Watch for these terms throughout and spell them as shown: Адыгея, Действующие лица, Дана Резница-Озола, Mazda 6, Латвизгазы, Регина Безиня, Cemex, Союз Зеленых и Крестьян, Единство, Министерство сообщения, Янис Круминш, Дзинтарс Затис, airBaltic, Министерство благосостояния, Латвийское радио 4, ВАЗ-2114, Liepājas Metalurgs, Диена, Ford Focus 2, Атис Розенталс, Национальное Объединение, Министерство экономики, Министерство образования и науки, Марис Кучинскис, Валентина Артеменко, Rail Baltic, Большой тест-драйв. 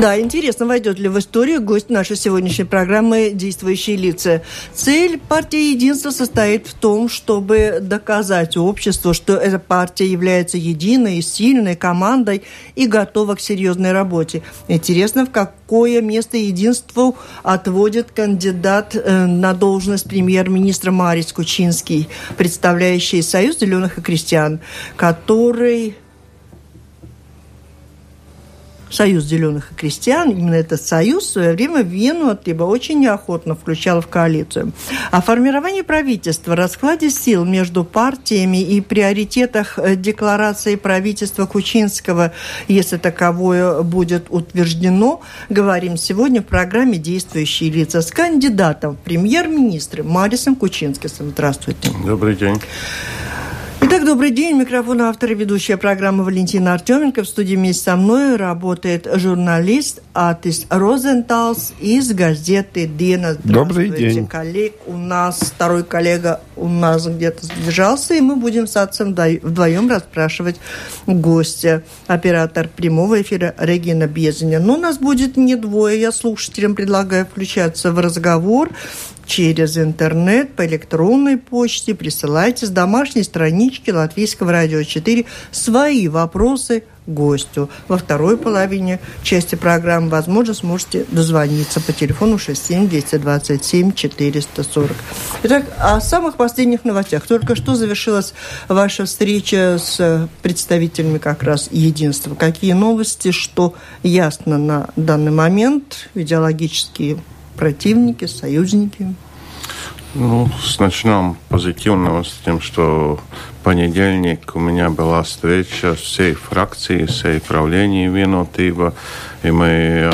Да, интересно, войдет ли в историю гость нашей сегодняшней программы «Действующие лица». Цель партии «Единство» состоит в том, чтобы доказать обществу, что эта партия является единой, сильной командой и готова к серьезной работе. Интересно, в какое место «Единству» отводит кандидат на должность премьер-министра Марис Кучинскис, представляющий Союз Зеленых и Крестьян, который... Союз Зеленых и Крестьян, именно этот союз, в свое время Вену оттуда очень неохотно включал в коалицию. О формировании правительства, раскладе сил между партиями и приоритетах декларации правительства Кучинского, если таковое будет утверждено, говорим сегодня в программе «Действующие лица» с кандидатом в премьер-министры Марисом Кучинскисом. Здравствуйте. Добрый день. Итак, добрый день. Микрофон автора и ведущая программы Валентина Артеменко. В студии вместе со мной работает журналист Атис Розенталс из газеты «Диена». Добрый день. Коллег. Второй коллега у нас где-то сбежался, и мы будем с отцом вдвоем расспрашивать гостя. Оператор прямого эфира Регина Безиня. Но нас будет не двое. Я слушателям предлагаю включаться в разговор через интернет, по электронной почте. Присылайте с домашней странички Латвийского радио 4 свои вопросы гостю. Во второй половине части программы, возможно, сможете дозвониться по телефону 67-227-440. Итак, о самых последних новостях. Только что завершилась ваша встреча с представителями как раз «Единства». Какие новости, что ясно на данный момент, идеологические противники, союзники? Ну, начнем позитивно с тем, что в понедельник у меня была встреча с всей фракцией, всей правлением Винута, и мы,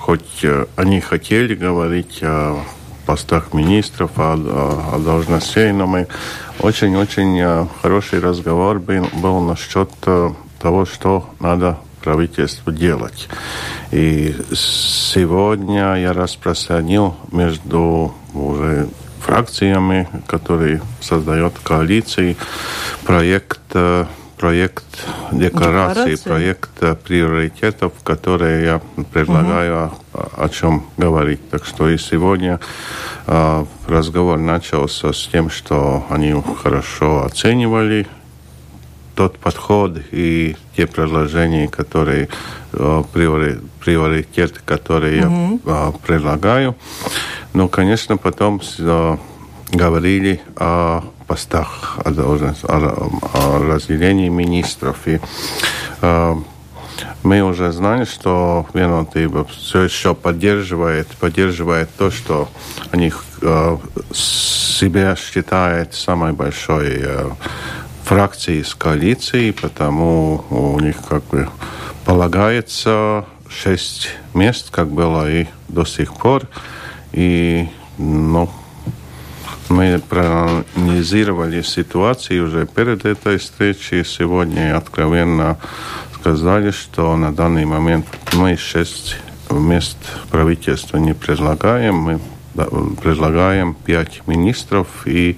хоть они хотели говорить о постах министров, о должностях, но мы очень-очень хороший разговор был насчет того, что надо правительству делать. И сегодня я распространил между уже фракциями, которые создают коалиции, проект декларации, проект приоритетов, которые я предлагаю, о чем говорить. Так что и сегодня разговор начался с тем, что они хорошо оценивали тот подход и те предложения, которые приоритеты, которые я предлагаю. Но, конечно, потом говорили о постах, о разделении министров. И мы уже знаем, что Винута все еще поддерживает то, что они себя считают самой большой фракции с коалицией, потому у них как бы полагается 6 мест, как было и до сих пор. И мы проанализировали ситуацию уже перед этой встречей. Сегодня откровенно сказали, что на данный момент мы 6 мест правительства не предлагаем. Мы предлагаем 5 министров и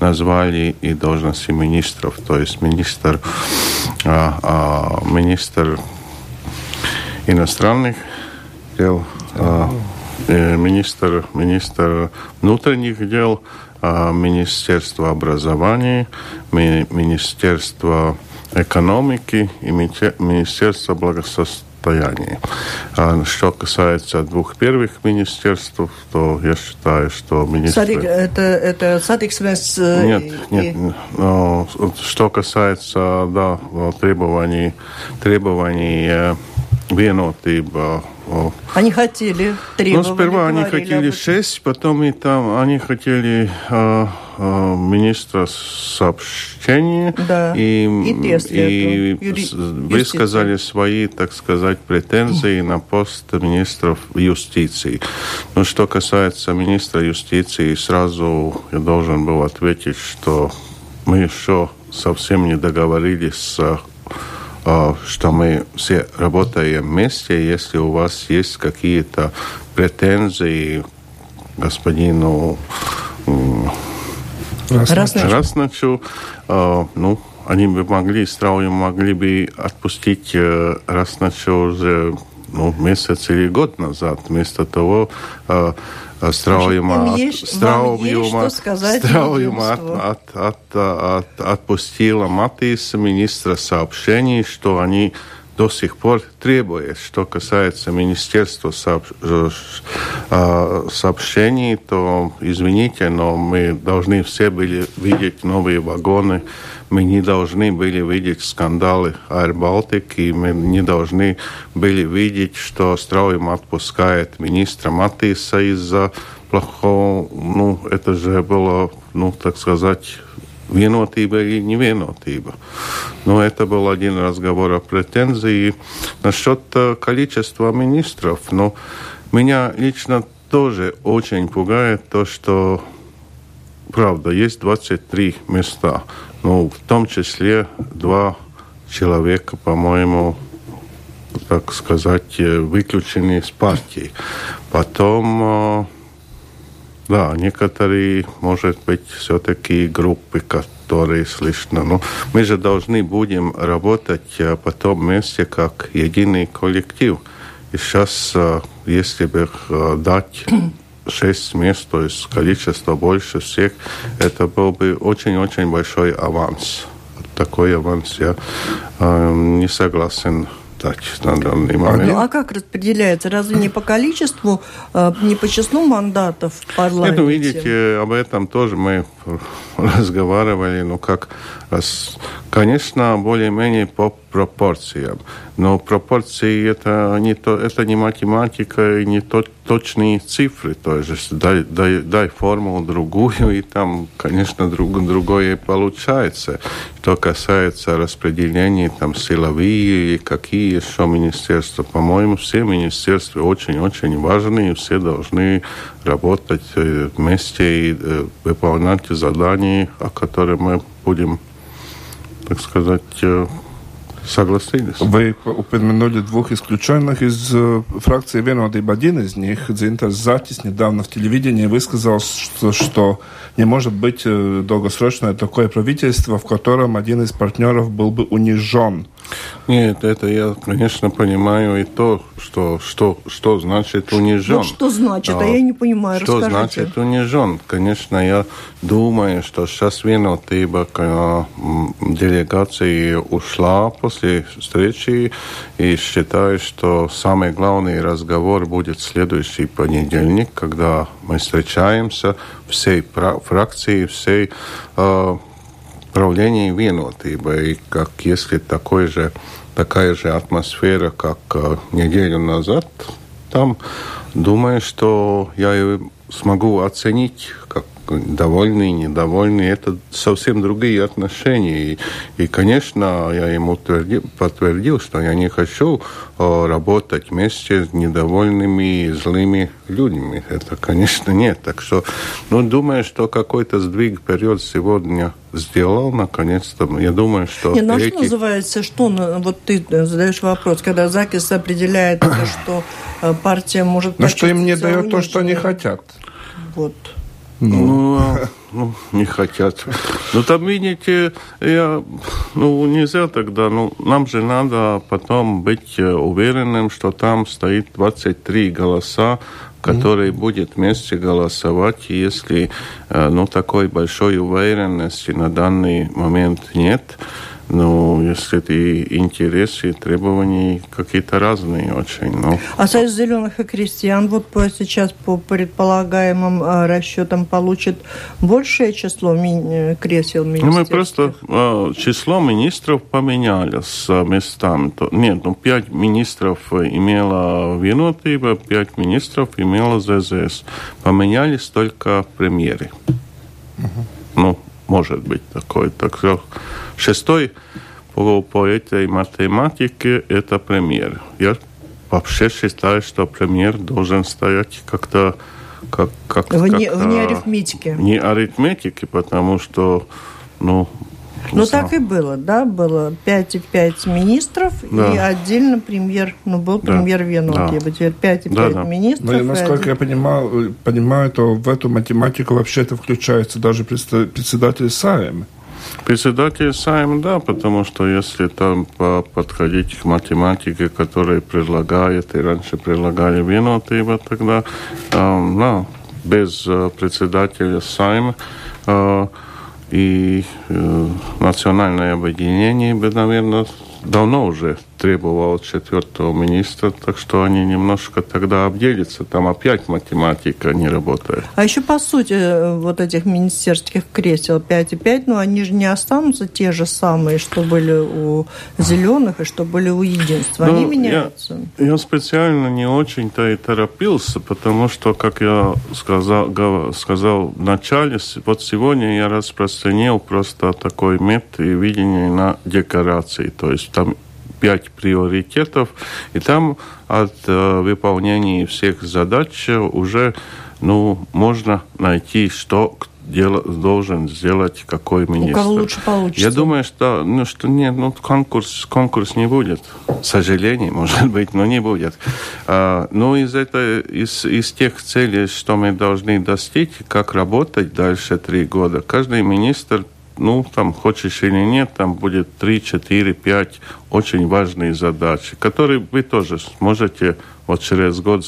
назвали и должности министров. То есть министр иностранных дел, министр внутренних дел, Министерство образования, Министерство экономики и Министерство благосостояния. Что касается двух первых министерств, то я считаю, что министр... Это садиксвест... Нет. Но, что касается требований Винута... Они хотели требовать... Ну, сперва они хотели 6, потом и там они хотели... министра сообщения, да, и высказали свои, так сказать, претензии на пост министров юстиции. Но что касается министра юстиции, сразу я должен был ответить, что мы еще совсем не договорились, что мы все работаем вместе. Если у вас есть какие-то претензии господину Разначу, ну, они бы могли, страны могли бы отпустить Разначу уже месяц или год назад, вместо того отпустила Матис, министра сообщений, что они до сих пор требуют. Что касается Министерства сообщений, то, извините, но мы должны все были видеть новые вагоны, мы не должны были видеть скандалы airBaltic, и мы не должны были видеть, что Straujum отпускает министра Матиса из-за плохого... Ну, это же было, ну, так сказать... Vienotība или невиноtība. Но это был один разговор о претензии. Насчет количества министров. Но меня лично тоже очень пугает то, что, правда, есть 23 места. Ну, в том числе 2 человека, по-моему, так сказать, выключены из партии. Потом... Да, некоторые, может быть, все-таки группы, которые слышно. Но мы же должны будем работать потом вместе как единый коллектив. И сейчас, если бы дать 6 мест, то есть количество больше всех, это был бы очень-очень большой аванс. Такой аванс я не согласен. Ну, а как распределяется? Разве не по количеству, не по числу мандатов в парламенте? Нет, ну, видите, об этом тоже мы разговаривали. Ну, как раз, конечно, более-менее по пропорциям. Но пропорции это не математика и не точные цифры. То есть дай формулу другую, и там, конечно, другое получается. Что касается распределения, там, силовые, какие еще министерства. По-моему, все министерства очень-очень важны, и все должны работать вместе и выполнять задания, о которых мы будем, так сказать, согласились. Вы упомянули 2 исключенных из фракции «Виноtība». Один из них, Дзинтарс Затис, недавно в телевидении высказал, что не может быть долгосрочное такое правительство, в котором один из партнеров был бы унижен. Нет, это я, конечно, понимаю и то, что значит унижен. Вот что значит, а я не понимаю, что расскажите. Что значит унижен? Конечно, я думаю, что сейчас «Виноtība» делегации ушла после встречи, и считаю, что самый главный разговор будет следующий понедельник, когда мы встречаемся всей фракции, всей правления «Виноtība». И как если такая же атмосфера, как неделю назад, там думаю, что я смогу оценить, как довольный, недовольный, это совсем другие отношения. И конечно, я ему подтвердил, что я не хочу работать вместе с недовольными и злыми людьми. Это, конечно, нет. Так что, ну, думаю, что какой-то сдвиг вперед сегодня сделал, наконец-то. Я думаю, что... Не, наш называется, что... Вот ты задаешь вопрос, когда Закис определяет, что партия может... Но что им не дает то, что они хотят. Вот. Ну, не хотят. Ну, там, видите, нельзя тогда. Ну, нам же надо потом быть уверенным, что там стоит 23 голоса, которые будут вместе голосовать. Если, такой большой уверенности на данный момент нет. Ну, если это интересы и требования какие-то разные очень. А Союз Зеленых и Крестьян сейчас по предполагаемым расчетам получит большее число кресел министерских? Мы просто число министров поменяли с местами. Нет, 5 министров имела Винутыба, 5 министров имела ЗЗС. Поменялись только премьеры. Может быть такой. Так что 6 по этой математике это премьер. Я вообще считаю, что премьер должен стоять как-то... Вне арифметики. Потому что, Ну, так и было, да, было 5,5 министров, да. И отдельно премьер, ну, был премьер, да. Венута, да. Теперь 5,5, да, да. Министров. Ну, и насколько я понимаю, то в эту математику вообще-то включается даже председатель Сайм. Председатель Сайм, да, потому что если там подходить к математике, которая предлагает, и раньше предлагали Венута, и вот тогда, да, без председателя Сайм, и Национальное объединение бы, наверное, давно уже требовало четвертого министра, так что они немножко тогда обделятся, там опять математика не работает. А еще по сути вот этих министерских кресел 5,5, но они же не останутся те же самые, что были у Зеленых и что были у Единства. Они меняются. Я специально не очень-то и торопился, потому что, как я сказал в начале, вот сегодня я распространил просто такой метод и видение на декорации, то есть там 5 приоритетов, и там от выполнения всех задач уже, ну, можно найти, что должен сделать какой министр. У кого лучше получится? Я думаю, что, ну, что нет, ну, конкурс не будет, к сожалению, может быть, но не будет. Но из тех целей, что мы должны достичь, как работать дальше 3 года, каждый министр, ну, там, хочешь или нет, там будет 3, 4, 5 очень важные задачи, которые вы тоже сможете вот через год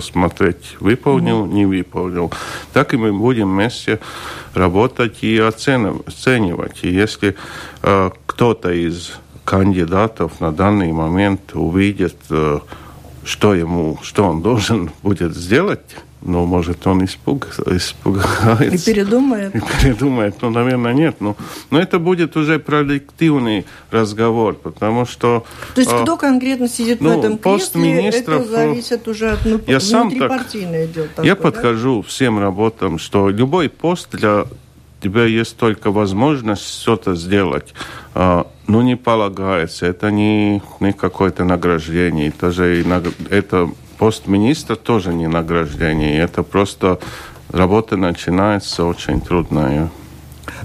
смотреть, выполнил, не выполнил. Так и мы будем вместе работать и оценивать. И если кто-то из кандидатов на данный момент увидит, что он должен будет сделать, ну, может, он испугается. И передумает. Ну, наверное, нет. Но это будет уже продуктивный разговор, потому что... То есть кто конкретно сидит в этом кресле, это зависит уже от внутрипартийное дело. Я подхожу всем работам, что любой пост для тебя есть только возможность что-то сделать. Ну, не полагается. Это не какое-то награждение. Пост министра тоже не награждение. Это просто работа начинается очень трудная.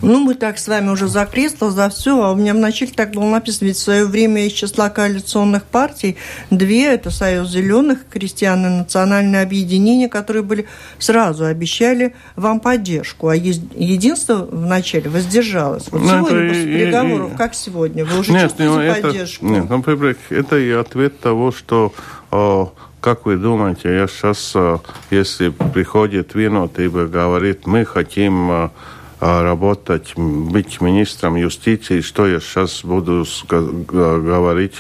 Ну, мы так с вами уже за кресло, за все. А у меня в начале так было написано, ведь в свое время из числа коалиционных партий 2, это Союз Зеленых, Крестьян и Национальное Объединение, которые были сразу обещали вам поддержку. А Единство вначале воздержалось. Вот сегодня после переговоров, как сегодня, вы уже чувствуете поддержку? Нет, например, это и ответ того, что... Как вы думаете, я сейчас, если приходит Винута и говорит, мы хотим работать, быть министром юстиции, что я сейчас буду говорить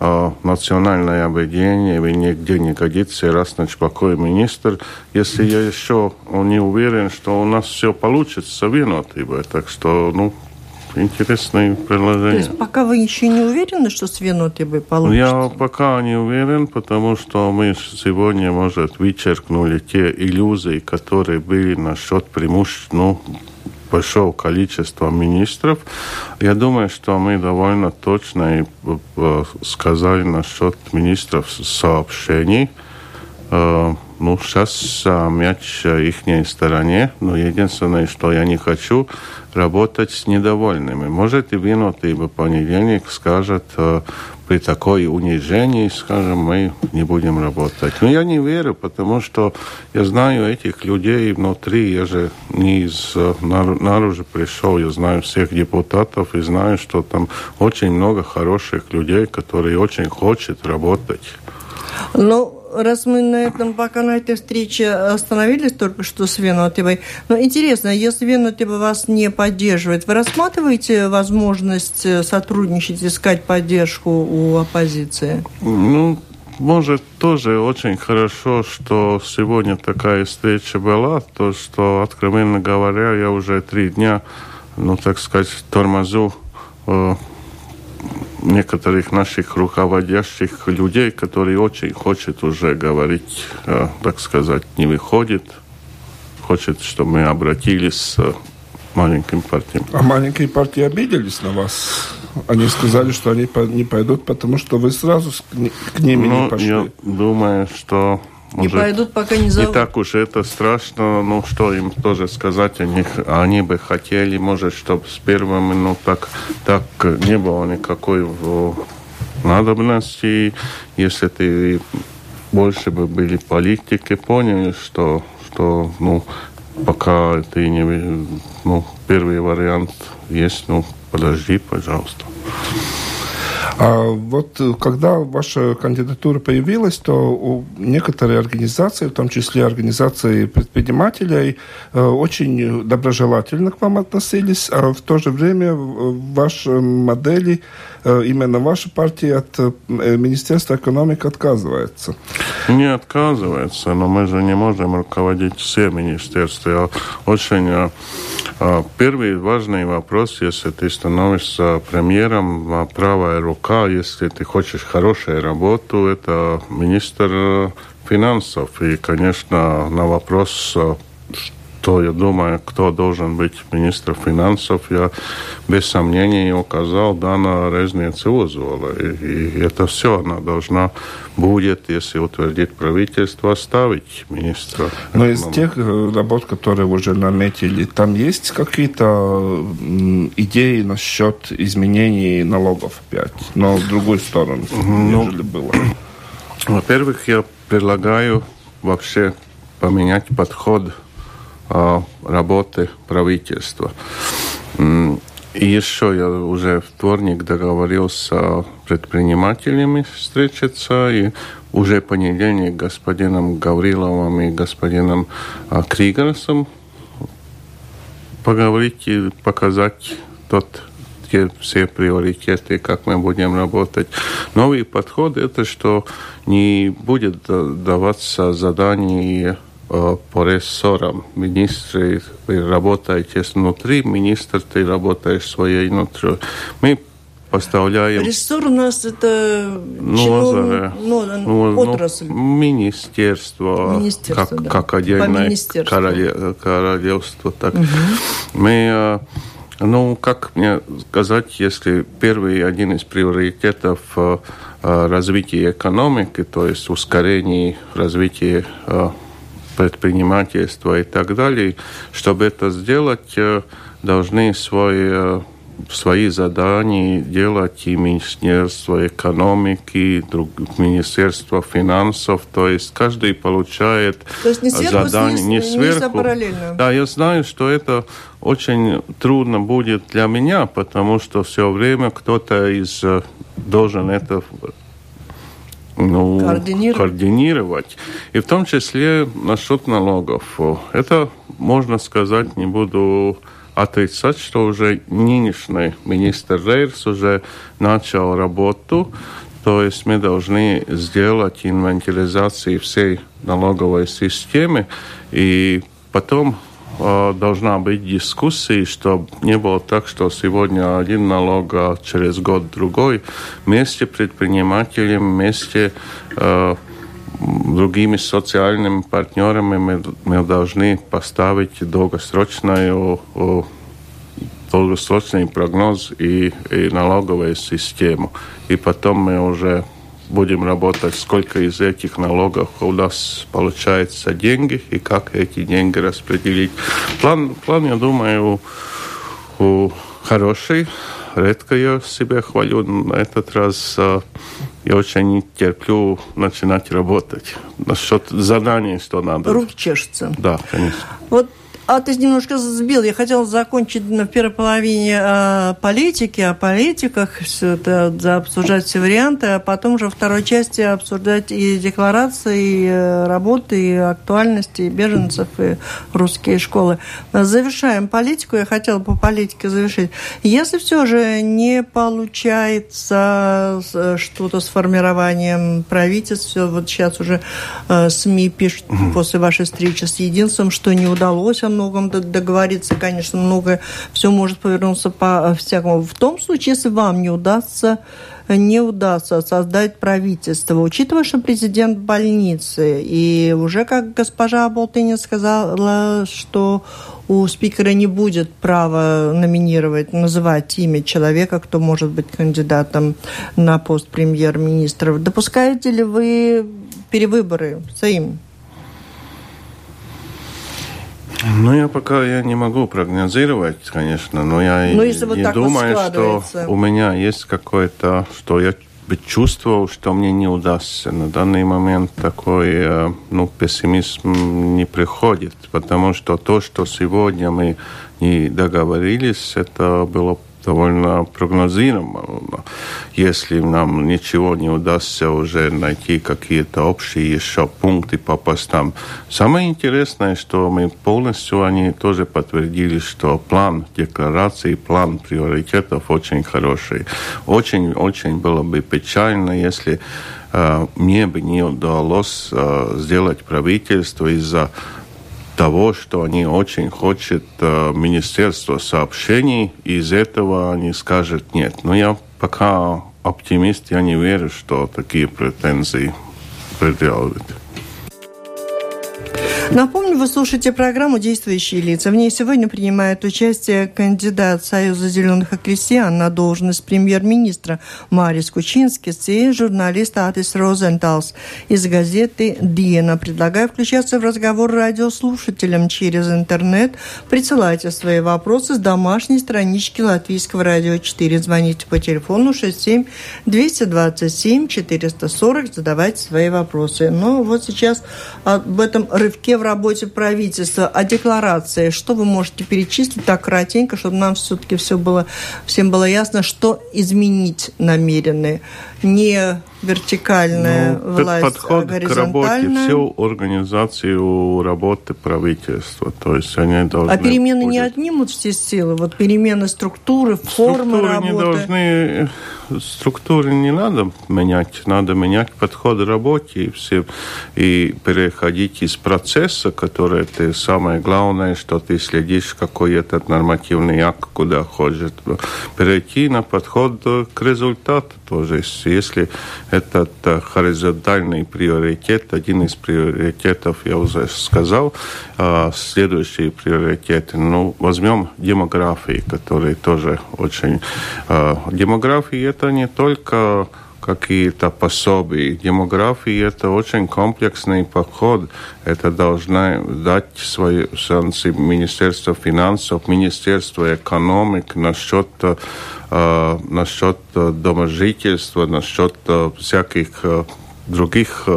о национальном объединении, вы нигде не годится, раз значит, какой министр, если я еще не уверен, что у нас все получится, Винута, так что, ну... Интересное предложение. То есть пока вы еще не уверены, что с Винутой вы получите? Я пока не уверен, потому что мы сегодня, может, вычеркнули те иллюзии, которые были насчет большого количества министров. Я думаю, что мы довольно точно сказали насчет министров сообщений. Ну, сейчас мяч в ихней стороне, но единственное, что я не хочу, работать с недовольными. Может, и Винута в понедельник скажет, при такой унижении, скажем, мы не будем работать. Но я не верю, потому что я знаю этих людей внутри, я же не из наружу пришел, я знаю всех депутатов и знаю, что там очень много хороших людей, которые очень хотят работать. Ну, раз мы пока на этой встрече остановились только что с Винутовой, но интересно, если Винутова вас не поддерживает, вы рассматриваете возможность сотрудничать, искать поддержку у оппозиции? Ну, может, тоже очень хорошо, что сегодня такая встреча была, то, что, откровенно говоря, я уже 3 дня, тормозу некоторых наших руководящих людей, которые очень хочет уже говорить, не выходит, хочет, чтобы мы обратились к маленьким партиям. А маленькие партии обиделись на вас? Они сказали, что они не пойдут, потому что вы сразу к ним не пошли. Я думаю, что И пойдут, пока не зовут. И так уж это страшно, ну что им тоже сказать о них. Они бы хотели, может, чтобы с первыми, ну так не было никакой надобности. Если ты больше бы были политики, поняли, что ну пока ты не... Ну, первый вариант есть, ну подожди, пожалуйста. А вот когда ваша кандидатура появилась, то некоторые организации, в том числе организации предпринимателей, очень доброжелательно к вам относились, а в то же время ваши модели, именно ваша партия от Министерства экономики отказывается. Не отказывается, но мы же не можем руководить все министерства. Очень первый важный вопрос, если ты становишься премьером, правая рука, если ты хочешь хорошую работу, это министр финансов. И, конечно, на вопрос, что я думаю, кто должен быть министром финансов, я без сомнений указал Дана Резница-Озола. И это все она должна будет, если утвердит правительство, оставить министра. Но из тех работ, которые уже наметили, там есть какие-то идеи насчет изменений налогов опять, но в другую сторону, нежели было? Во-первых, я предлагаю вообще поменять подход работы правительства. И еще я уже в вторник договорился с предпринимателями встретиться, и уже в понедельник господином Гавриловым и господином Кригерсом поговорить и показать те все приоритеты, как мы будем работать. Новый подход – это что не будет даваться задание по рессорам. Министры, вы работаете внутри, министр, ты работаешь своей внутри. Мы поставляем... Рессор у нас это... отрасль. Министерство да. Как отдельное королевство. Так. Угу. Мы... Ну, как мне сказать, если первый один из приоритетов развития экономики, то есть ускорение развития предпринимательства и так далее, чтобы это сделать, должны свои задания делать и Министерство экономики, и Министерство финансов. То есть каждый получает задание не сверху. Да, я знаю, что это очень трудно будет для меня, потому что все время кто-то должен это... координировать. И в том числе насчет налогов. Это, можно сказать, не буду отрицать, что уже нынешний министр Рейерс уже начал работу. То есть мы должны сделать инвентаризацию всей налоговой системы. И потом должна быть дискуссия, чтобы не было так, что сегодня один налог, а через год другой. Вместе предпринимателям, вместе другими социальными партнерами мы должны поставить долгосрочный прогноз и налоговую систему. И потом мы уже будем работать, сколько из этих налогов у нас получается деньги и как эти деньги распределить. План, я думаю, хороший. Редко я себя хвалю, но на этот раз я очень не терплю начинать работать. Насчет заданий, что надо. Руки чешутся. Да, конечно. Вот. А ты немножко сбил. Я хотела закончить на первой половине о политиках, все это, обсуждать все варианты, а потом уже в второй части обсуждать и декларации, и работы, и актуальности, и беженцев, и русские школы. Завершаем политику. Я хотела по политике завершить. Если все же не получается что-то с формированием правительства, вот сейчас уже СМИ пишут после вашей встречи с Единством, что не удалось многом договориться, конечно, многое все может повернуться по-всякому. В том случае, если вам не удастся создать правительство, учитывая, что президент в больнице, и уже, как госпожа Болтыня сказала, что у спикера не будет права называть имя человека, кто может быть кандидатом на пост премьер-министра. Допускаете ли вы перевыборы Сейм? Ну, я пока не могу прогнозировать, конечно, но я не думаю, что у меня есть какое-то, что я бы чувствовал, что мне не удастся. На данный момент такой, пессимизм не приходит, потому что то, что сегодня мы не договорились, это было довольно прогнозируемо. Если нам ничего не удастся уже найти какие-то общие еще пункты по постам. Самое интересное, что мы полностью, они тоже подтвердили, что план декларации, план приоритетов очень хороший. Очень-очень было бы печально, если мне бы не удалось сделать правительство из-за того, что они очень хотят Министерство сообщений, и из этого они скажут нет. Но я пока оптимист, я не верю, что такие претензии предъявят. Напомню, вы слушаете программу «Действующие лица». В ней сегодня принимает участие кандидат Союза Зеленых и Крестьян на должность премьер-министра Марис Кучинскис и журналист Атис Розенталс из газеты «Диена». Предлагаю включаться в разговор радиослушателям через интернет. Присылайте свои вопросы с домашней странички Латвийского радио 4. Звоните по телефону 67-227-440, задавайте свои вопросы. Но вот сейчас об этом рывке в работе правительства, о декларации. Что вы можете перечислить так кратенько, чтобы нам все-таки всем было ясно, что изменить намерены? Не вертикальная власть, подход горизонтальная. К работе, всю организацию работы правительства. То есть они должны... А перемены не отнимут все силы? Вот перемены структуры, формы работы? Структуры не надо менять. Надо менять подход к работе и переходить из процесса, который ты самое главное, что ты следишь, какой этот нормативный акт, куда хочет, перейти на подход к результату тоже. Если этот горизонтальный приоритет, один из приоритетов, я уже сказал, следующие приоритеты, возьмем демографии, которые тоже очень... Демографии это не только какие-то пособия. Демография – это очень комплексный подход. Это должны дать свои санкции Министерство финансов, Министерство экономики насчет доможительства, насчет всяких других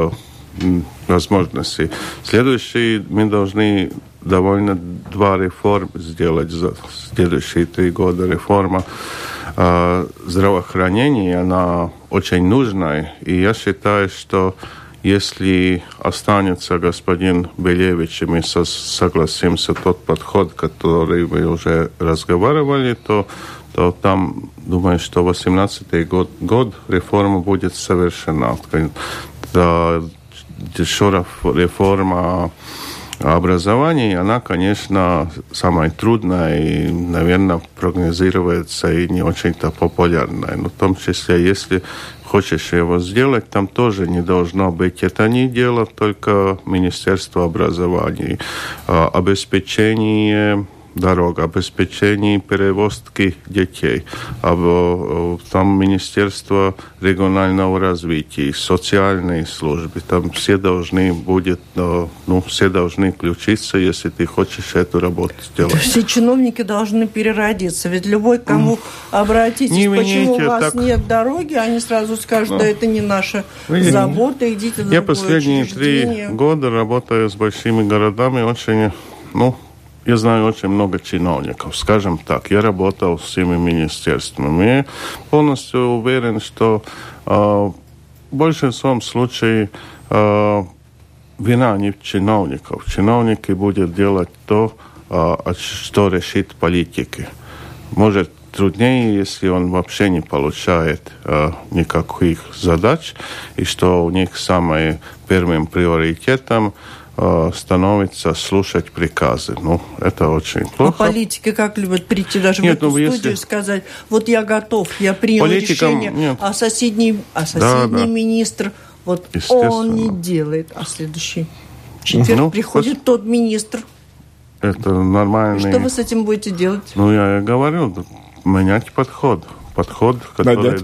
возможностей. Следующие мы должны довольно два реформы сделать за следующие 3 года. Реформа здравоохранения, она очень нужная. И я считаю, что если останется господин Белевич, и мы согласимся тот подход, который мы уже разговаривали, то там, думаю, что 2018 год реформа будет совершена. Еще реформа образование, она, конечно, самая трудная и, наверное, прогнозируется и не очень-то популярная. Но в том числе, если хочешь его сделать, там тоже не должно быть. Это не дело только Министерства образования. Обеспечение дорог, обеспечение перевозки детей, там Министерство регионального развития, социальные службы, там все должны включиться, если ты хочешь эту работу сделать. То все чиновники должны переродиться, ведь любой, кому обратитесь, не вините, почему у вас нет дороги, они сразу скажут, да это не наша забота, идите в другое учреждение. Я последние 3 года работаю с большими городами, очень, я знаю очень много чиновников, скажем так. Я работал с всеми министерствами. Я полностью уверен, что в большинстве случаев вина не в чиновников. Чиновники будут делать то, что решит политики. Может, труднее, если он вообще не получает никаких задач, и что у них самым первым приоритетом становится слушать приказы. Это очень плохо. А политики как любят прийти даже в эту студию и сказать, вот я готов, я принял решение, а соседний министр, вот он не делает, а следующий четверг приходит тот министр. Это нормально. Что вы с этим будете делать? Я говорю, менять подход, который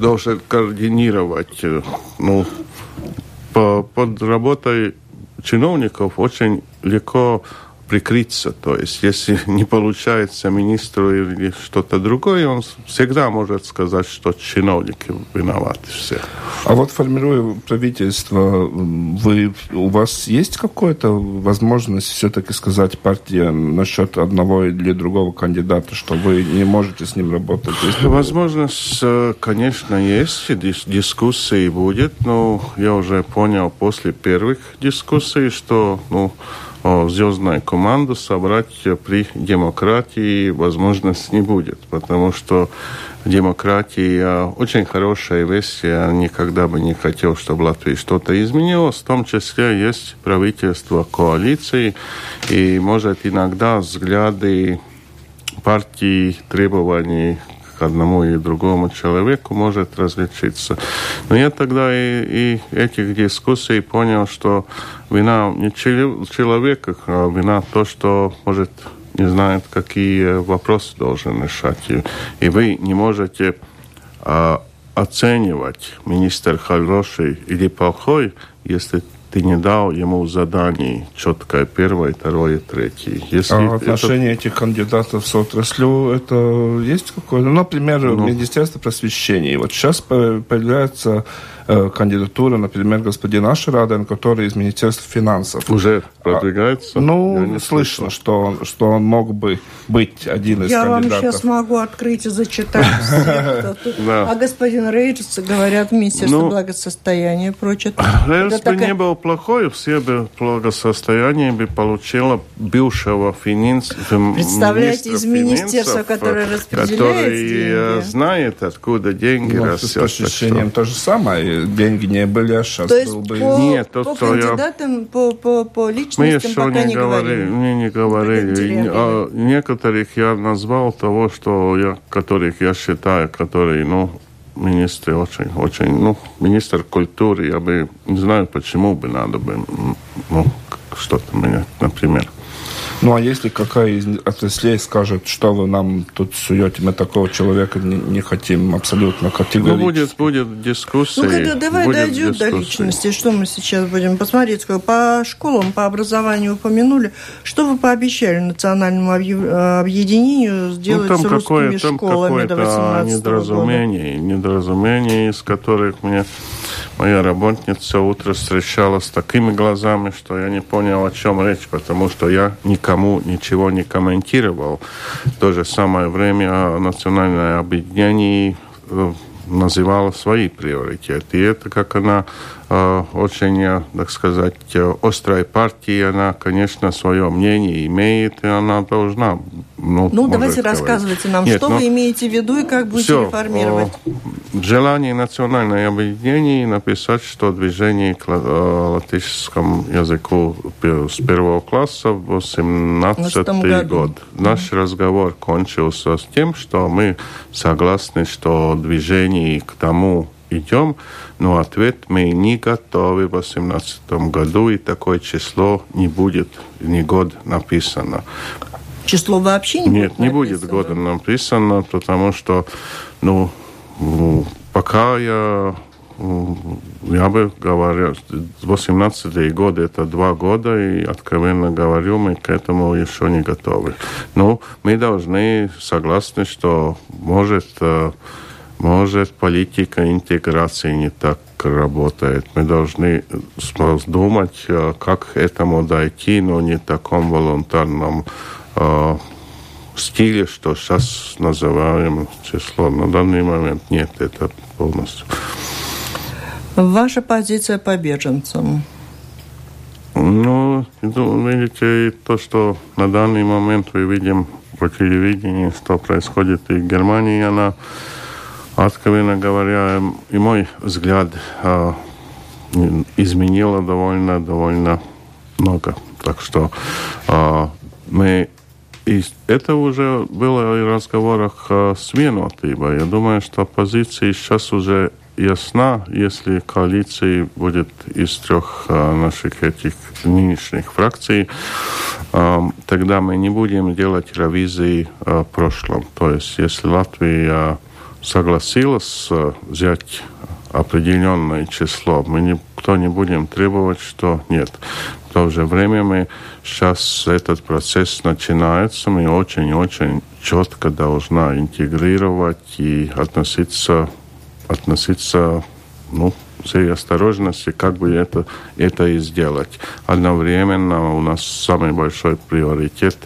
должен координировать что под работой чиновников очень легко прикрыться. То есть, если не получается министру или что-то другое, он всегда может сказать, что чиновники виноваты все. А вот формируя правительство, у вас есть какая-то возможность все-таки сказать партиям насчет одного или другого кандидата, что вы не можете с ним работать? Возможность, конечно, есть, дискуссии будет, но я уже понял после первых дискуссий, что, звездную команду собрать при демократии возможности не будет, потому что демократия очень хорошая вещь, я никогда бы не хотел, чтобы в Латвии что-то изменилось, в том числе есть правительство коалиции, и, может, иногда взгляды партий, требований к одному и другому человеку может различиться. Но я тогда и этих дискуссий понял, что вина не человека, а вина то, что, может, не знает, какие вопросы должен решать. И вы не можете оценивать, министр хороший или плохой, если ты не дал ему заданий четкое первое, второе, третье. Если отношение этих кандидатов с отраслью, это есть какое-то? Например, Министерство просвещения. Вот сейчас появляется кандидатура, например, господина Ашрадена, который из Министерства финансов. Уже продвигается? Слышно, что он мог бы быть один из кандидатов. Я вам сейчас могу открыть и зачитать все. А господин Рейджес, говорят, Министерство благосостояния прочее. Рейджес бы не был плохой, все бы благосостояние бы получило бывшего министра. Представляете, из министерства, которое распределяет деньги. Знает, откуда деньги растут. С ощущением то же самое. Деньги не были, а сейчас был бы... По кандидатам, по личностям пока не говорили. Мы не говорили. Некоторых я назвал того, которых я считаю, которые, министр очень, министр культуры, я бы не знаю, почему бы надо бы, что-то менять, например. А если какая из отраслей скажет, что вы нам тут суете, мы такого человека не хотим абсолютно категорически? Будет дискуссия. Когда давай дойдет до личности, что мы сейчас будем? Посмотреть, по школам, по образованию упомянули. Что вы пообещали Национальному объединению сделать с русскими школами до 18 года? Недоразумение, из которых мне моя работница утро встречалась с такими глазами, что я не понял, о чем речь, потому что я никому ничего не комментировал. В то же самое время Национальное объединение называло свои приоритеты. И это как она очень, так сказать, острая партия, она, конечно, свое мнение имеет, и она должна... давайте рассказывайте нам, что вы имеете в виду и как будете реформировать. Желание Национального объединения написать, что движение к латышскому языку с первого класса в 18-й год. Наш разговор кончился с тем, что мы согласны, что движение к тому идем, но ответ мы не готовы в 2018 году, и такое число не будет ни год написано. Число вообще не будет? Нет, не будет годом написано, потому что, пока я бы говорил, 18-е годы, это 2 года, и, откровенно говорю, мы к этому еще не готовы. Мы должны согласны, что может, политика интеграции не так работает. Мы должны думать, как к этому дойти, но не в таком волонтарном стиле, что сейчас называем число. На данный момент нет, это полностью. Ваша позиция по беженцам? Видите, то, что на данный момент мы видим по телевидению, что происходит и в Германии, она... Откровенно говоря, и мой взгляд изменило довольно много. Так что мы... И это уже было и в разговорах с Винутой. Я думаю, что позиция сейчас уже ясна, если коалиция будет из 3 наших этих нынешних фракций, тогда мы не будем делать ревизии в прошлом. То есть, если Латвия согласилась взять определенное число. Мы никто не будем требовать, что нет. В то же время мы сейчас этот процесс начинается, мы очень-очень четко должна интегрировать и относиться всей осторожности, как бы это и сделать. Одновременно у нас самый большой приоритет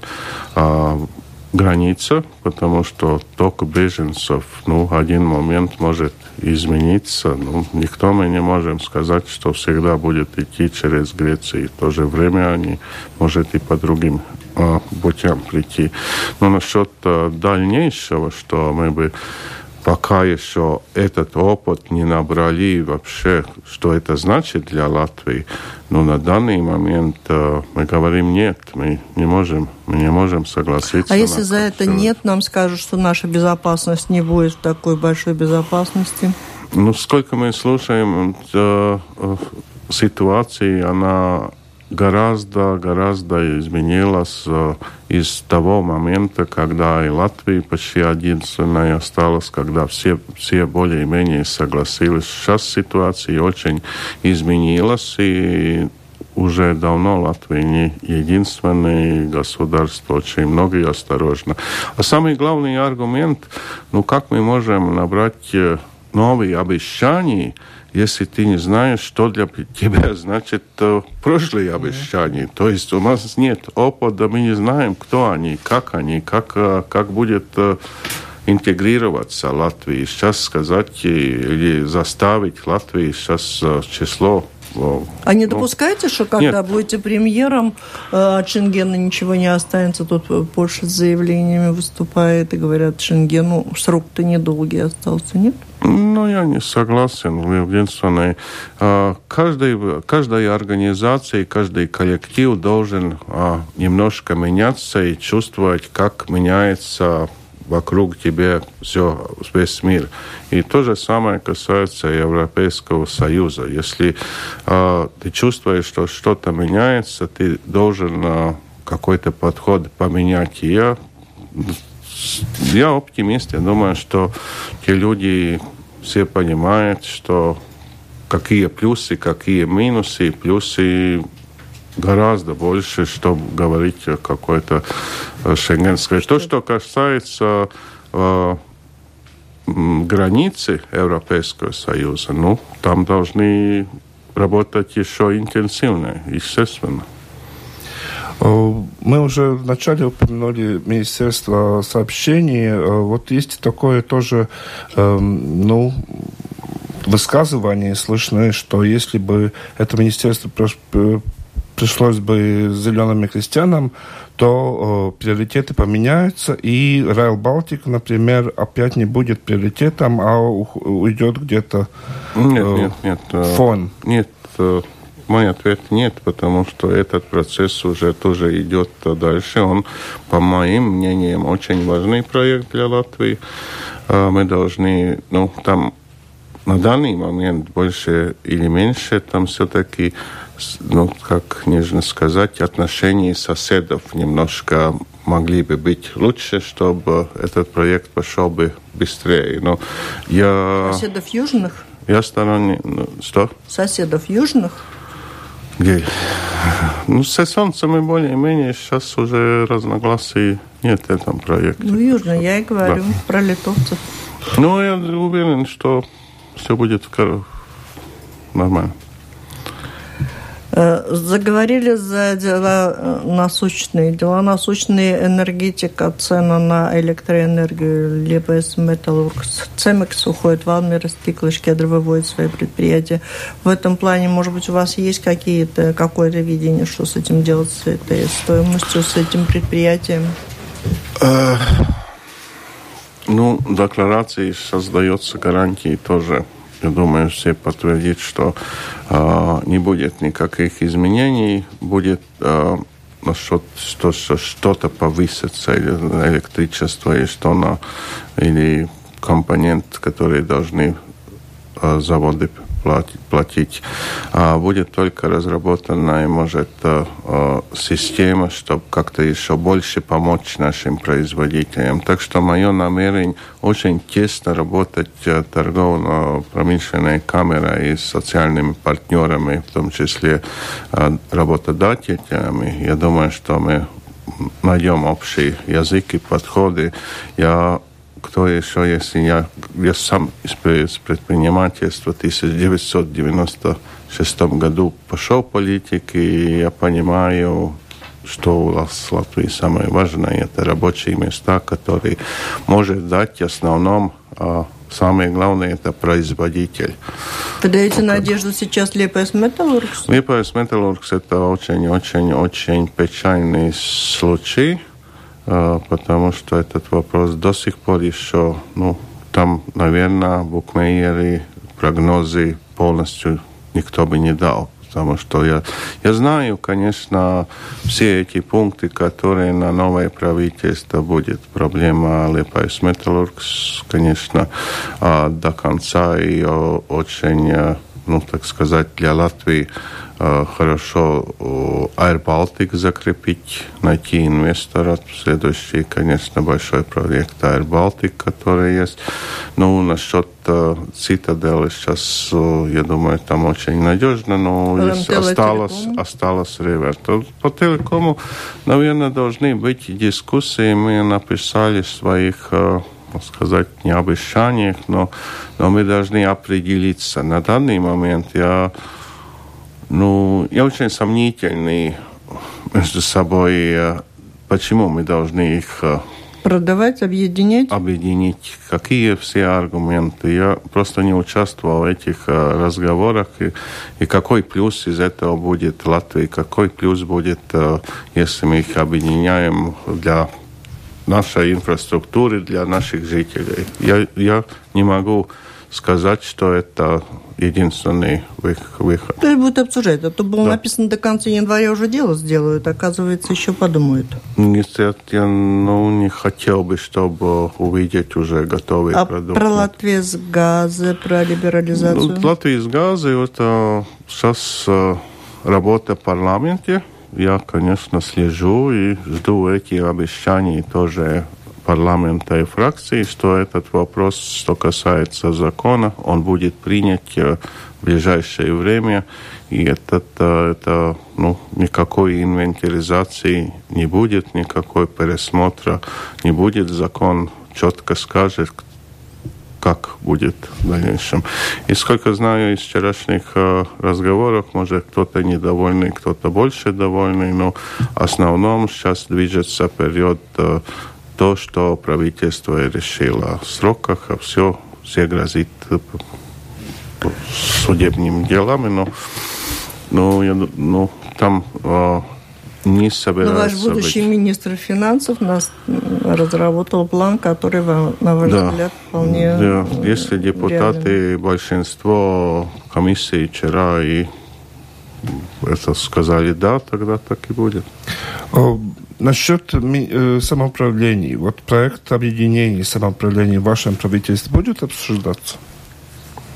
граница, потому что ток беженцев, один момент может измениться. Никто мы не можем сказать, что всегда будет идти через Грецию. И в то же время они может и по другим путям прийти. Но насчет дальнейшего, что мы бы пока еще этот опыт не набрали вообще, что это значит для Латвии. Но на данный момент мы говорим нет, мы не можем согласиться. А если за это нет, нам скажут, что наша безопасность не будет такой большой безопасности? Сколько мы слушаем, ситуация, она гораздо изменилось из того момента, когда и Латвия почти единственная осталась, когда все более-менее согласились. Сейчас ситуация очень изменилась, и уже давно Латвия не единственное государство, очень многие осторожно. А самый главный аргумент, как мы можем набрать новые обещания, если ты не знаешь, что для тебя значит прошлые обещания. То есть у нас нет опыта, мы не знаем, кто они, как будет интегрироваться Латвия. Сейчас сказать или заставить Латвию сейчас число... А не допускаете, что когда нет. будете премьером, от Шенгена ничего не останется? Тут Польша с заявлениями выступает и говорят, Шенгену срок-то недолгий остался, нет? Я не согласен. Единственное, каждая организация, каждый коллектив должен немножко меняться и чувствовать, как меняется вокруг тебя все, весь мир. И то же самое касается Европейского Союза. Если ты чувствуешь, что что-то меняется, ты должен какой-то подход поменять. И я оптимист. Я думаю, что те люди все понимают, что какие плюсы, какие минусы, плюсы гораздо больше, чтобы говорить о какой-то шенгенской. Что касается границы Европейского Союза, там должны работать еще интенсивно, естественно. Мы уже вначале упомянули Министерство сообщений. Вот есть такое тоже, высказывание слышно, что если бы это министерство пришлось бы зеленым и крестьянам, то приоритеты поменяются, и Rail Baltic, например, опять не будет приоритетом, а уйдет где-то нет, фон. Нет, мой ответ нет, потому что этот процесс уже тоже идет дальше. Он, по моим мнениям, очень важный проект для Латвии. Мы должны, там на данный момент больше или меньше, там все-таки как нежно сказать, отношения соседов немножко могли бы быть лучше, чтобы этот проект пошел бы быстрее. Но я... Соседов южных? Я сторонник... Что? Соседов южных? Где? Со солнцем и более-менее сейчас уже разногласий нет в этом проекте. Южно, я и говорю, да. Про литовцев. Я уверен, что все будет нормально. Заговорили за дела насущные, энергетика, цена на электроэнергию, Liepājas Metalurgs, Cemex уходит в Алмирас, Тиклышкедр выводит свои предприятия. В этом плане, может быть, у вас есть какое-то видение, что с этим делать, с этой стоимостью, с этим предприятием? Декларации создается гарантии тоже. Я думаю, все подтвердят, что не будет никаких изменений, будет насчет, что что-то повысится, или электричество, или компонент, который должны заводы платить. Будет только разработана, может, система, чтобы как-то еще больше помочь нашим производителям. Так что мое намерение очень тесно работать торгово-промышленной камерой и с социальными партнерами, в том числе работодателями. Я думаю, что мы найдем общий язык и подходы. Кто еще, если я сам из предпринимательства в 1996 году пошел в политику, и я понимаю, что у нас в Латвии самое важное, это рабочие места, которые может дать в основном, самое главное, это производитель. Вы даете надежду сейчас Liepājas Metalurgs? Liepājas Metalurgs – это очень-очень-очень печальный случай, потому что этот вопрос до сих пор еще, там, наверное, букмекеры прогнозы полностью никто бы не дал. Потому что я знаю, конечно, все эти пункты, которые на новое правительство будет. Проблема Liepājas Metalurgs, конечно, до конца ее очень, для Латвии хорошо airBaltic закрепить, найти инвестора. Следующий, конечно, большой проект airBaltic, который есть. Насчет цитадели сейчас, я думаю, там очень надежно, но осталось ревер. По телекому, наверное, должны быть дискуссии. Мы написали своих... не обещаниях, но мы должны определиться. На данный момент я очень сомнительный между собой, почему мы должны их продавать, объединять? Объединить. Какие все аргументы? Я просто не участвовал в этих разговорах. И какой плюс из этого будет Латвии? Какой плюс будет, если мы их объединяем для нашей инфраструктуры, для наших жителей? Я не могу сказать, что это единственный выход. То есть будут обсуждать. А то было написано до конца января, уже дело сделают, оказывается, еще подумают. Я не хотел бы, чтобы увидеть уже готовые продукты. Про Латвизгазы, про либерализацию? Латвизгазы, это сейчас работа в парламенте. Я, конечно, слежу и жду эти обещания тоже парламента и фракции, что этот вопрос, что касается закона, он будет принят в ближайшее время. И никакой инвентаризации не будет, никакой пересмотра не будет. Закон четко скажет, как будет в дальнейшем. И сколько знаю из вчерашних разговоров, может, кто-то недовольный, кто-то больше довольный, но в основном сейчас движется вперед то, что правительство решило в сроках, а все грозит судебными делами, но там... Ваш будущий министр финансов нас разработал план, который, на ваш взгляд, вполне Если депутаты, реален. Большинство комиссии вчера и это сказали «да», тогда так и будет. Насчет самоуправлений. Вот проект объединения самоуправления в вашем правительстве будет обсуждаться?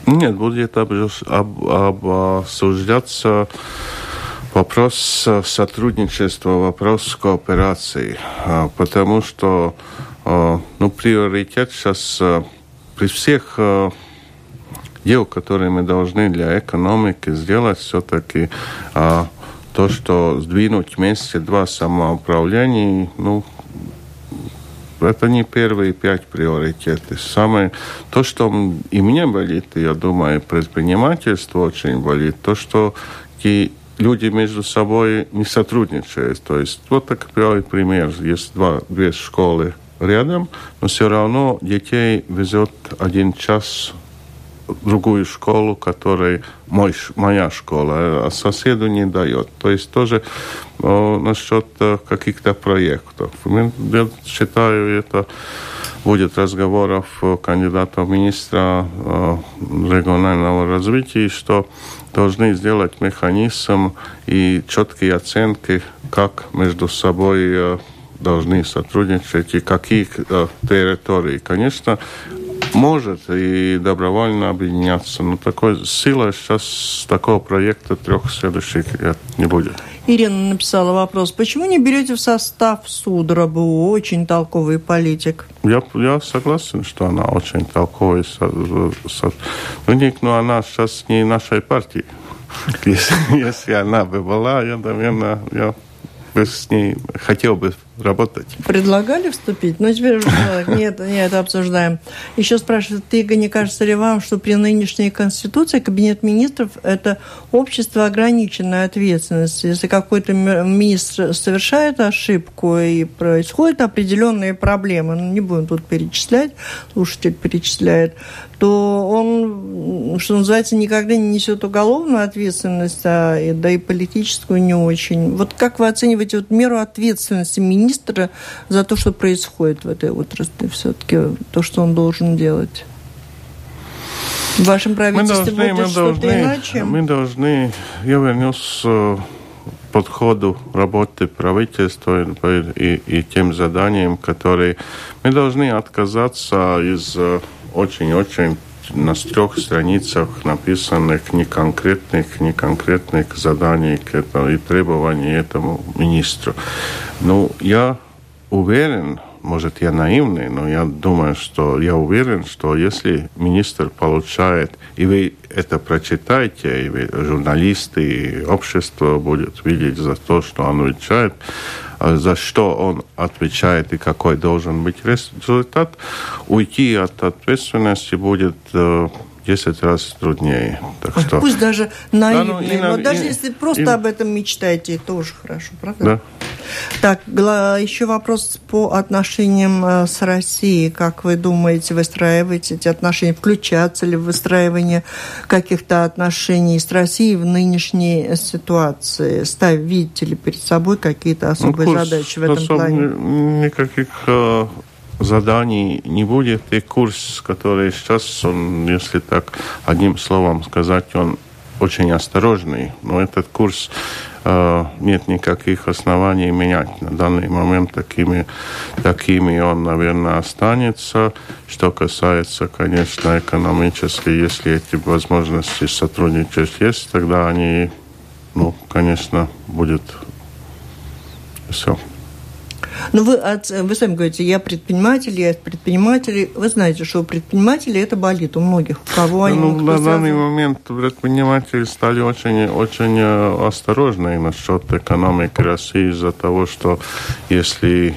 Нет, будет обсуждаться... Вопрос сотрудничества, вопрос кооперации, потому что приоритет сейчас при всех дел, которые мы должны для экономики сделать, все-таки то, что сдвинуть вместе два самоуправления, это не первые 5 приоритетов. То, что и мне болит, я думаю, предпринимательство очень болит, то, что люди между собой не сотрудничают. То есть, такой пример. Есть две школы рядом, но все равно детей везет 1 час в другую школу, которая моя школа, а соседу не дает. То есть, тоже насчет каких-то проектов. Я считаю, это будет разговоров кандидатов министра регионального развития, что должны сделать механизм и четкие оценки, как между собой должны сотрудничать и какие территории. Конечно, может и добровольно объединяться. Но такой силы сейчас такого проекта 3 следующих лет не будет. Ирина написала вопрос. Почему не берете в состав Судрабу? Очень толковый политик. Я согласен, что она очень толковая. Но она сейчас не нашей партии. Если она бы была, я, наверное, с ней хотел бы работать. Предлагали вступить? Но теперь уже нет, обсуждаем. Еще спрашивают, Иго, не кажется ли вам, что при нынешней Конституции Кабинет министров – это общество ограниченной ответственности? Если какой-то министр совершает ошибку и происходят определенные проблемы, не будем тут перечислять, слушатель перечисляет, то он, что называется, никогда не несет уголовную ответственность, да и политическую не очень. Вот как вы оцениваете меру ответственности министра за то, что происходит в этой отрасли, все-таки то, что он должен делать? В вашем правительстве будет что-то иначе? Мы должны, я вернусь под ходу работы правительства и тем заданиям, которые мы должны отказаться из очень-очень на 3 страницах написанных неконкретных заданий и требований этому министру. Ну, я уверен, может, я наивный, но я думаю, что я уверен, что если министр получает, и вы это прочитаете, и вы, журналисты, и общество будет видеть за то, что он отвечает, за что он отвечает и какой должен быть результат, уйти от ответственности будет 10 раз труднее. Так что... Пусть даже наивные, но даже если просто об этом мечтаете, это уже хорошо, правда? Да. Так, еще вопрос по отношениям с Россией. Как вы думаете, выстраиваете эти отношения? Включаться ли в выстраивание каких-то отношений с Россией в нынешней ситуации? Видите ли перед собой какие-то особые задачи в этом плане? Никаких заданий не будет. И курс, который сейчас, он, если так одним словом сказать, он очень осторожный. Но этот курс нет никаких оснований менять. На данный момент такими он, наверное, останется. Что касается, конечно, экономически, если эти возможности сотрудничать есть, тогда они, конечно, будет все. Но вы сами говорите, я предприниматель. Вы знаете, что у предпринимателей это болит у многих. У кого они на данный момент предприниматели стали очень осторожны насчет экономики России из-за того, что если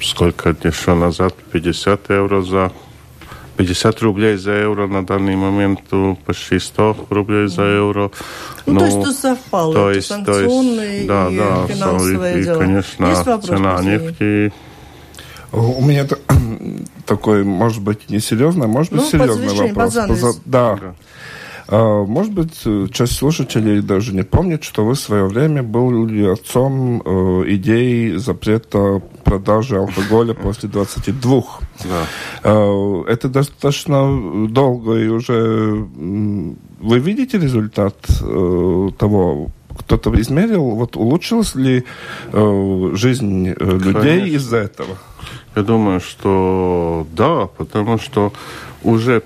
сколько еще назад 50 рублей за евро, на данный момент почти 100 рублей за евро. То есть, тут совпало. То есть, санкционные и финансовые дела. И, конечно, цена нефти. У меня такой, может быть, несерьезный, может быть, серьезный вопрос. Да. Может быть, часть слушателей даже не помнит, что вы в свое время были отцом идеи запрета продажи алкоголя после 22. Да. Это достаточно долго, и уже вы видите результат того? Кто-то измерил, улучшилась ли жизнь людей из-за этого? Я думаю, что да, потому что уже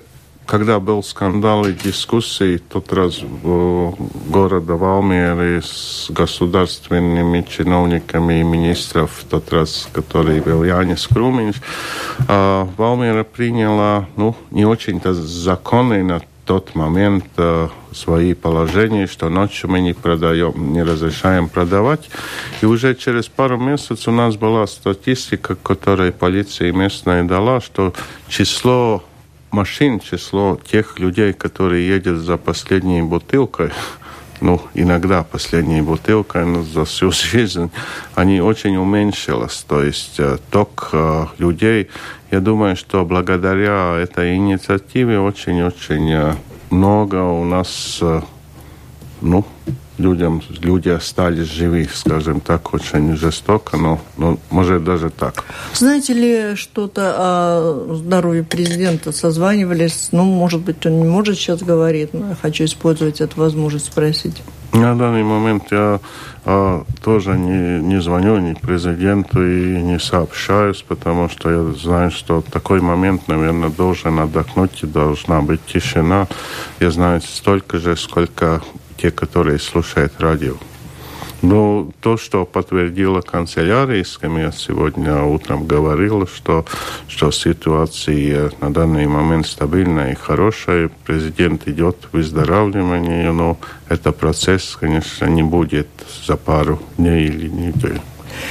когда был скандал и дискуссии, тот раз города Валмиеры с государственными чиновниками и министров, тот раз, который был Янис Круминш, Валмиера приняла, не очень-то законы на тот момент свои положения, что ночью мы не разрешаем продавать. И уже через пару месяцев у нас была статистика, которую полиция местная дала, что число машин, число тех людей, которые едут за последней бутылкой, иногда последней бутылкой, но за всю жизнь, они очень уменьшилось. То есть ток людей, я думаю, что благодаря этой инициативе очень-очень много у нас, люди остались живы, скажем так, очень жестоко, но может даже так. Знаете ли что-то о здоровье президента? Созванивались, может быть, он не может сейчас говорить, но я хочу использовать эту возможность спросить. На данный момент я тоже не звоню ни президенту и не сообщаюсь, потому что я знаю, что в такой момент, наверное, должен отдохнуть и должна быть тишина. Я знаю столько же, сколько те, которые слушают радио. Но то, что подтвердила канцелярия, с кем я сегодня утром говорил, что ситуация на данный момент стабильная и хорошая, президент идет к выздоравливанию, но этот процесс, конечно, не будет за пару дней или недель.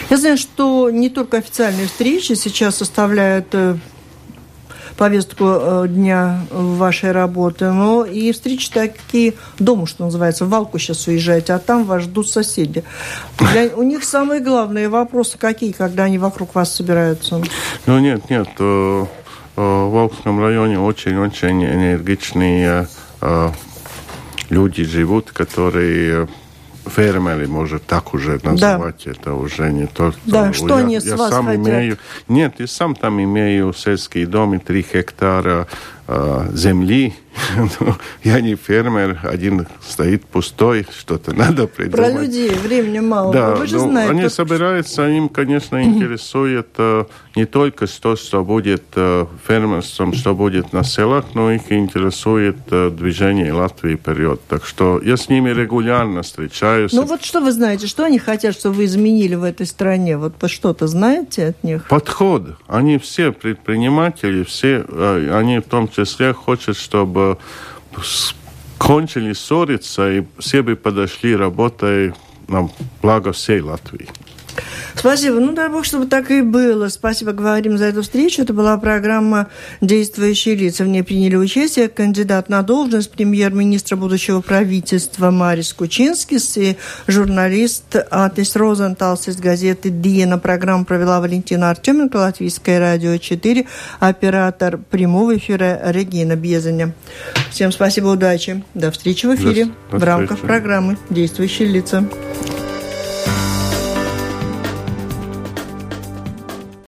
Я знаю, что не только официальные встречи сейчас составляют повестку дня вашей работы, но и встречи такие дома, что называется, в Валку сейчас уезжаете, а там вас ждут соседи. У них самые главные вопросы какие, когда они вокруг вас собираются? Ну нет, в Валкском районе очень-очень энергичные люди живут, которые... фермеры, может, так уже называть, да. Это уже не только... Да, что они с вас хотят? Нет, я сам там имею сельский дом и 3 гектара земли. Я не фермер, один стоит пустой, что-то надо придумать. Про людей времени мало, да, вы же знаете. Они собираются, им, конечно, интересует не только то, что будет фермерством, что будет на селах, но их интересует движение Латвии вперед. Так что я с ними регулярно встречаюсь. Ну вот что вы знаете, что они хотят, чтобы вы изменили в этой стране? Вот что-то знаете от них? Подход. Они все предприниматели, все, они в том числе хотят, чтобы кончили ссориться, и все бы подошли работой на благо всей Латвии. Спасибо. Ну, дай бог, чтобы так и было. Спасибо, говорим за эту встречу. Это была программа «Действующие лица». В ней приняли участие кандидат на должность премьер-министра будущего правительства Марис Кучинскис и журналист Атис Розенталс из газеты «Диена». Программу провела Валентина Артеменко, Латвийское радио 4, оператор прямого эфира Регина Безиня. Всем спасибо, удачи. До встречи в эфире в рамках программы «Действующие лица».